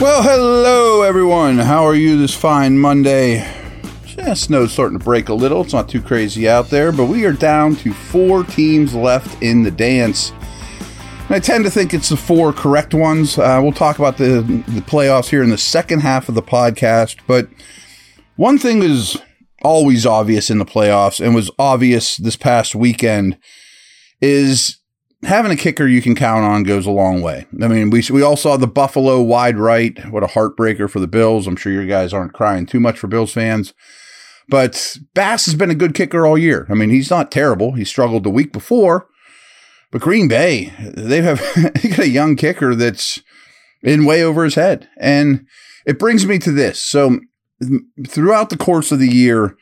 Well, hello, everyone. How are you this fine Monday? Yeah, snow's starting to break a little. It's not too crazy out there, but we are down to four teams left in the dance. And I tend to think it's the four correct ones. We'll talk about the playoffs here in the second half of the podcast, but one thing is always obvious in the playoffs and was obvious this past weekend is having a kicker you can count on goes a long way. I mean, we all saw the Buffalo wide right. What a heartbreaker for the Bills. I'm sure your guys aren't crying too much for Bills fans. But Bass has been a good kicker all year. I mean, he's not terrible. He struggled the week before. But Green Bay, they got a young kicker that's in way over his head. And it brings me to this. So throughout the course of the year,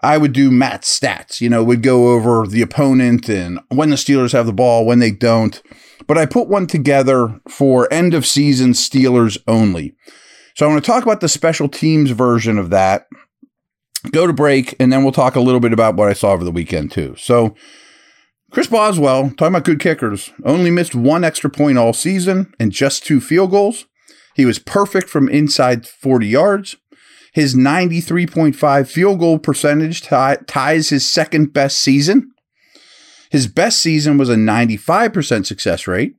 I would do Matt's stats. You know, we'd go over the opponent and when the Steelers have the ball, when they don't. But I put one together for end of season Steelers only. So I want to talk about the special teams version of that. Go to break, and then we'll talk a little bit about what I saw over the weekend, too. So, Chris Boswell, talking about good kickers, only missed one extra point all season and just two field goals. He was perfect from inside 40 yards. His 93.5 field goal percentage ties his second best season. His best season was a 95% success rate.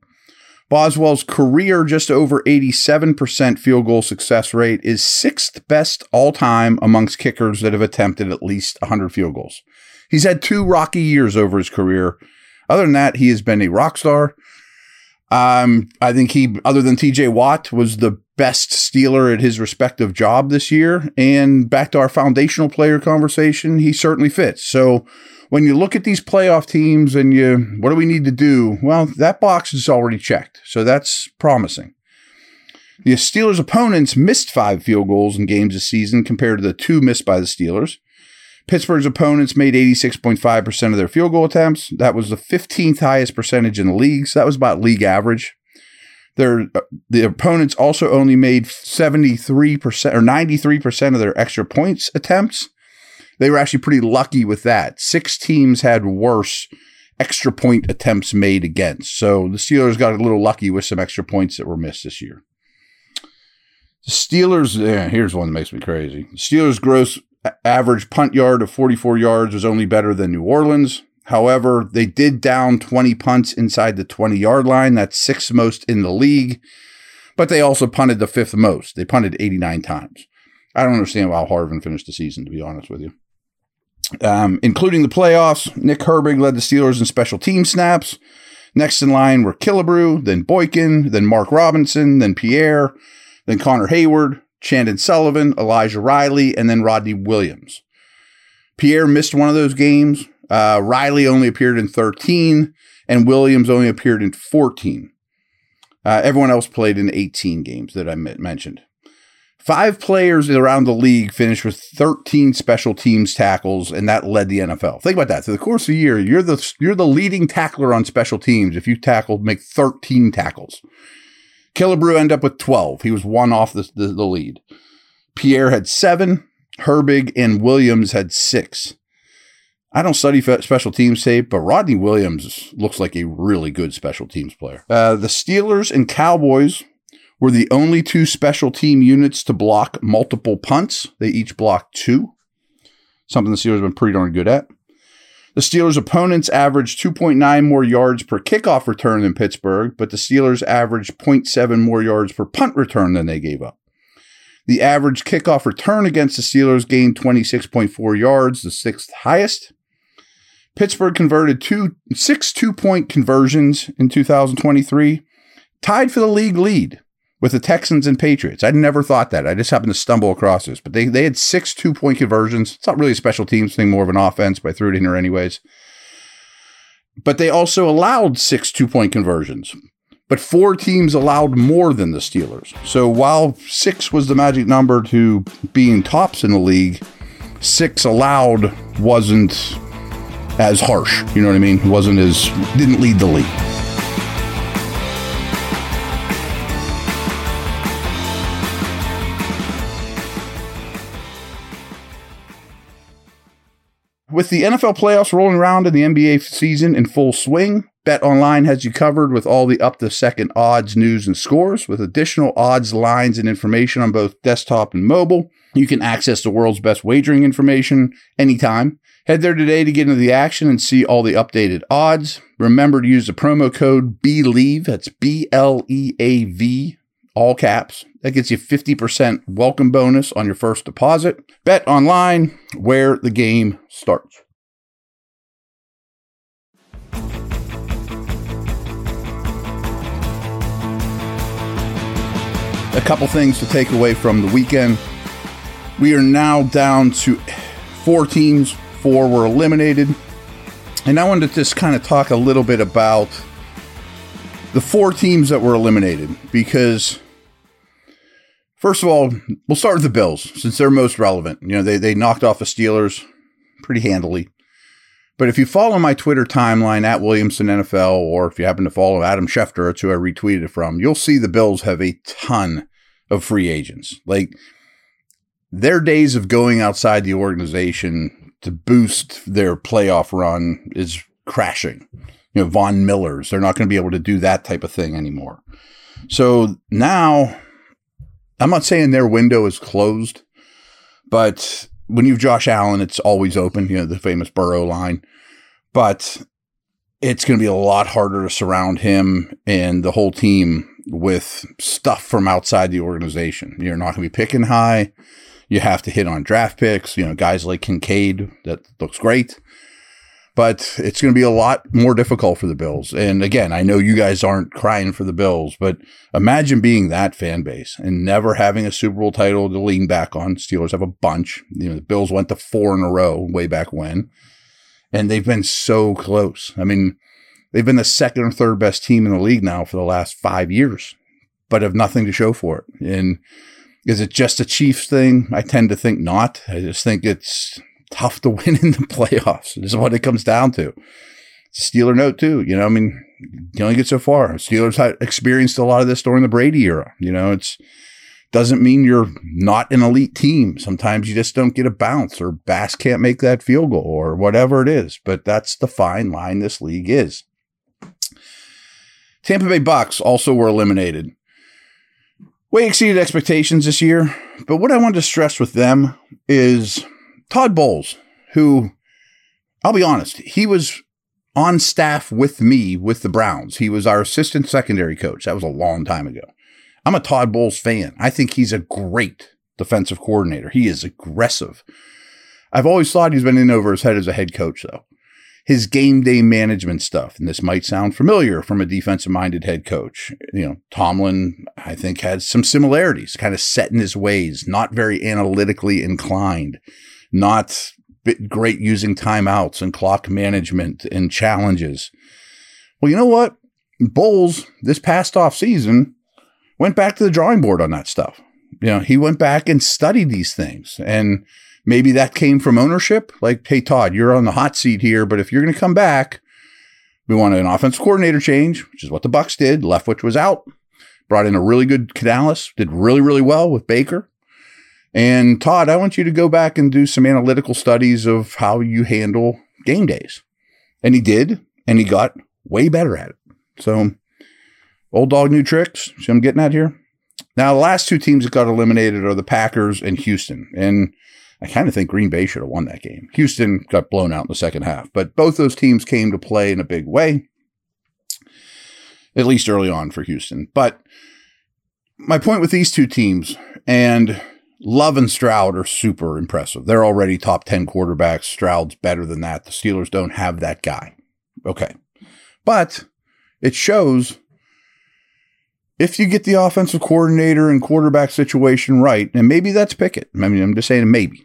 Boswell's career, just over 87% field goal success rate, is sixth best all time amongst kickers that have attempted at least 100 field goals. He's had two rocky years over his career. Other than that, he has been a rock star. I think he, other than TJ Watt, was the best Steeler at his respective job this year. And back to our foundational player conversation, he certainly fits. So when you look at these playoff teams and what do we need to do? Well, that box is already checked. So that's promising. The Steelers' opponents missed 5 field goals in games this season compared to the 2 missed by the Steelers. Pittsburgh's opponents made 86.5% of their field goal attempts. That was the 15th highest percentage in the league. So that was about league average. The opponents also only made 73% or 93% of their extra points attempts. They were actually pretty lucky with that. 6 teams had worse extra point attempts made against. So the Steelers got a little lucky with some extra points that were missed this year. The Steelers, here's one that makes me crazy. The Steelers' gross average punt yard of 44 yards was only better than New Orleans. However, they did down 20 punts inside the 20-yard line. That's 6th most in the league. But they also punted the 5th most. They punted 89 times. I don't understand how Harvin finished the season, to be honest with you. Including the playoffs, Nick Herbig led the Steelers in special team snaps. Next in line were Killebrew, then Boykin, then Mark Robinson, then Pierre, then Connor Hayward, Chandon Sullivan, Elijah Riley, and then Rodney Williams. Pierre missed one of those games. Riley only appeared in 13, and Williams only appeared in 14. Everyone else played in 18 games that I mentioned. 5 players around the league finished with 13 special teams tackles, and that led the NFL. Think about that. Through the course of the year, you're the leading tackler on special teams if you make 13 tackles. Killebrew ended up with 12. He was one off the lead. Pierre had 7. Herbig and Williams had 6. I don't study special teams tape, but Rodney Williams looks like a really good special teams player. The Steelers and Cowboys were the only 2 special team units to block multiple punts. They each blocked 2, something the Steelers have been pretty darn good at. The Steelers' opponents averaged 2.9 more yards per kickoff return than Pittsburgh, but the Steelers averaged 0.7 more yards per punt return than they gave up. The average kickoff return against the Steelers gained 26.4 yards, the 6th highest. Pittsburgh converted 6 two-point conversions in 2023, tied for the league lead with the Texans and Patriots. I never thought that. I just happened to stumble across this. But they had 6 two-point conversions. It's not really a special teams thing, more of an offense, but I threw it in there anyways. But they also allowed 6 two-point conversions. But 4 teams allowed more than the Steelers. So while 6 was the magic number to being tops in the league, 6 allowed wasn't as harsh. You know what I mean? Didn't lead the league. With the NFL playoffs rolling around and the NBA season in full swing, BetOnline has you covered with all the up-to-second odds, news, and scores, with additional odds, lines, and information on both desktop and mobile. You can access the world's best wagering information anytime. Head there today to get into the action and see all the updated odds. Remember to use the promo code BELIEVE, that's B-L-E-A-V, all caps. That gets you 50% welcome bonus on your first deposit. BetOnline, where the game starts. A couple things to take away from the weekend. We are now down to 4 teams. 4 were eliminated. And I wanted to just kind of talk a little bit about the 4 teams that were eliminated, because first of all, we'll start with the Bills since they're most relevant. You know, they knocked off the Steelers pretty handily. But if you follow my Twitter timeline at WilliamsonNFL, or if you happen to follow Adam Schefter, it's who I retweeted from, you'll see the Bills have a ton of free agents. Like, their days of going outside the organization to boost their playoff run is crashing. You know, Von Miller's, they're not going to be able to do that type of thing anymore. So now, I'm not saying their window is closed, but when you have Josh Allen, it's always open, you know, the famous Burrow line. But it's going to be a lot harder to surround him and the whole team with stuff from outside the organization. You're not going to be picking high. You have to hit on draft picks, you know, guys like Kincaid, that looks great. But it's going to be a lot more difficult for the Bills. And again, I know you guys aren't crying for the Bills, but imagine being that fan base and never having a Super Bowl title to lean back on. Steelers have a bunch. You know, the Bills went to 4 in a row way back when, and they've been so close. I mean, they've been the second or third best team in the league now for the last 5 years, but have nothing to show for it. And is it just a Chiefs thing? I tend to think not. I just think it's tough to win in the playoffs. This is what it comes down to. It's a Steeler note too. You know, I mean, you only get so far. Steelers had experienced a lot of this during the Brady era. You know, it doesn't mean you're not an elite team. Sometimes you just don't get a bounce, or Bass can't make that field goal, or whatever it is. But that's the fine line this league is. Tampa Bay Bucks also were eliminated. Way exceeded expectations this year. But what I wanted to stress with them is Todd Bowles, who, I'll be honest, he was on staff with me with the Browns. He was our assistant secondary coach. That was a long time ago. I'm a Todd Bowles fan. I think he's a great defensive coordinator. He is aggressive. I've always thought he's been in over his head as a head coach, though. His game day management stuff, and this might sound familiar from a defensive-minded head coach. You know, Tomlin, I think, had some similarities, kind of set in his ways, not very analytically inclined. Not great using timeouts and clock management and challenges. Well, you know what? Bowles, this past offseason, went back to the drawing board on that stuff. You know, he went back and studied these things. And maybe that came from ownership. Like, hey, Todd, you're on the hot seat here, but if you're going to come back, we want an offensive coordinator change, which is what the Bucs did. Leftwich was out. Brought in a really good Canales. Did really, really well with Baker. And Todd, I want you to go back and do some analytical studies of how you handle game days. And he did, and he got way better at it. So, old dog, new tricks. See what I'm getting at here? Now, the last 2 teams that got eliminated are the Packers and Houston. And I kind of think Green Bay should have won that game. Houston got blown out in the second half. But both those teams came to play in a big way, at least early on for Houston. But my point with these 2 teams, and Love and Stroud are super impressive. They're already top 10 quarterbacks. Stroud's better than that. The Steelers don't have that guy. Okay. But it shows if you get the offensive coordinator and quarterback situation right, and maybe that's Pickett. I mean, I'm just saying maybe,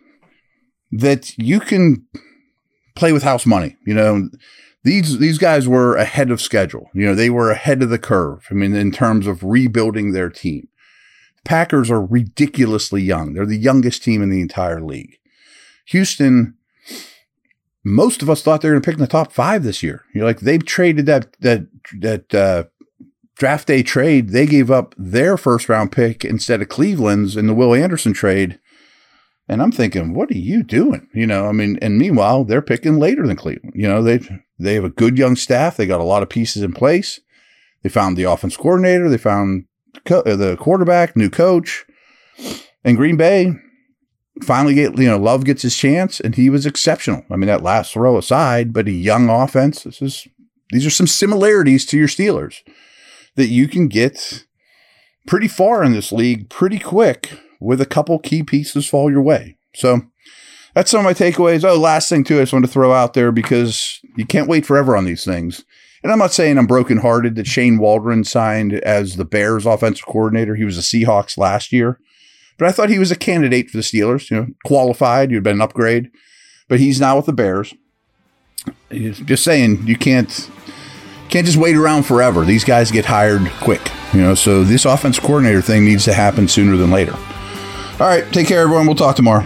that you can play with house money. You know, these guys were ahead of schedule. You know, they were ahead of the curve. I mean, in terms of rebuilding their team. Packers are ridiculously young. They're the youngest team in the entire league. Houston, most of us thought they were going to pick in the top 5 this year. You're like, they've traded that draft day trade. They gave up their first round pick instead of Cleveland's in the Will Anderson trade. And I'm thinking, what are you doing? You know, I mean, and meanwhile, they're picking later than Cleveland. You know, They have a good young staff. They got a lot of pieces in place. They found the offense coordinator. They found the quarterback, new coach. And Green Bay finally Love gets his chance, and he was exceptional. I mean, that last throw aside, but a young offense. These are some similarities to your Steelers that you can get pretty far in this league pretty quick with a couple key pieces fall your way. So that's some of my takeaways. Oh, last thing too, I just wanted to throw out there because you can't wait forever on these things. And I'm not saying I'm brokenhearted that Shane Waldron signed as the Bears offensive coordinator. He was the Seahawks last year, but I thought he was a candidate for the Steelers, qualified. You'd been an upgrade, but he's now with the Bears. Just saying, you can't just wait around forever. These guys get hired quick, so this offensive coordinator thing needs to happen sooner than later. All right, take care, everyone. We'll talk tomorrow.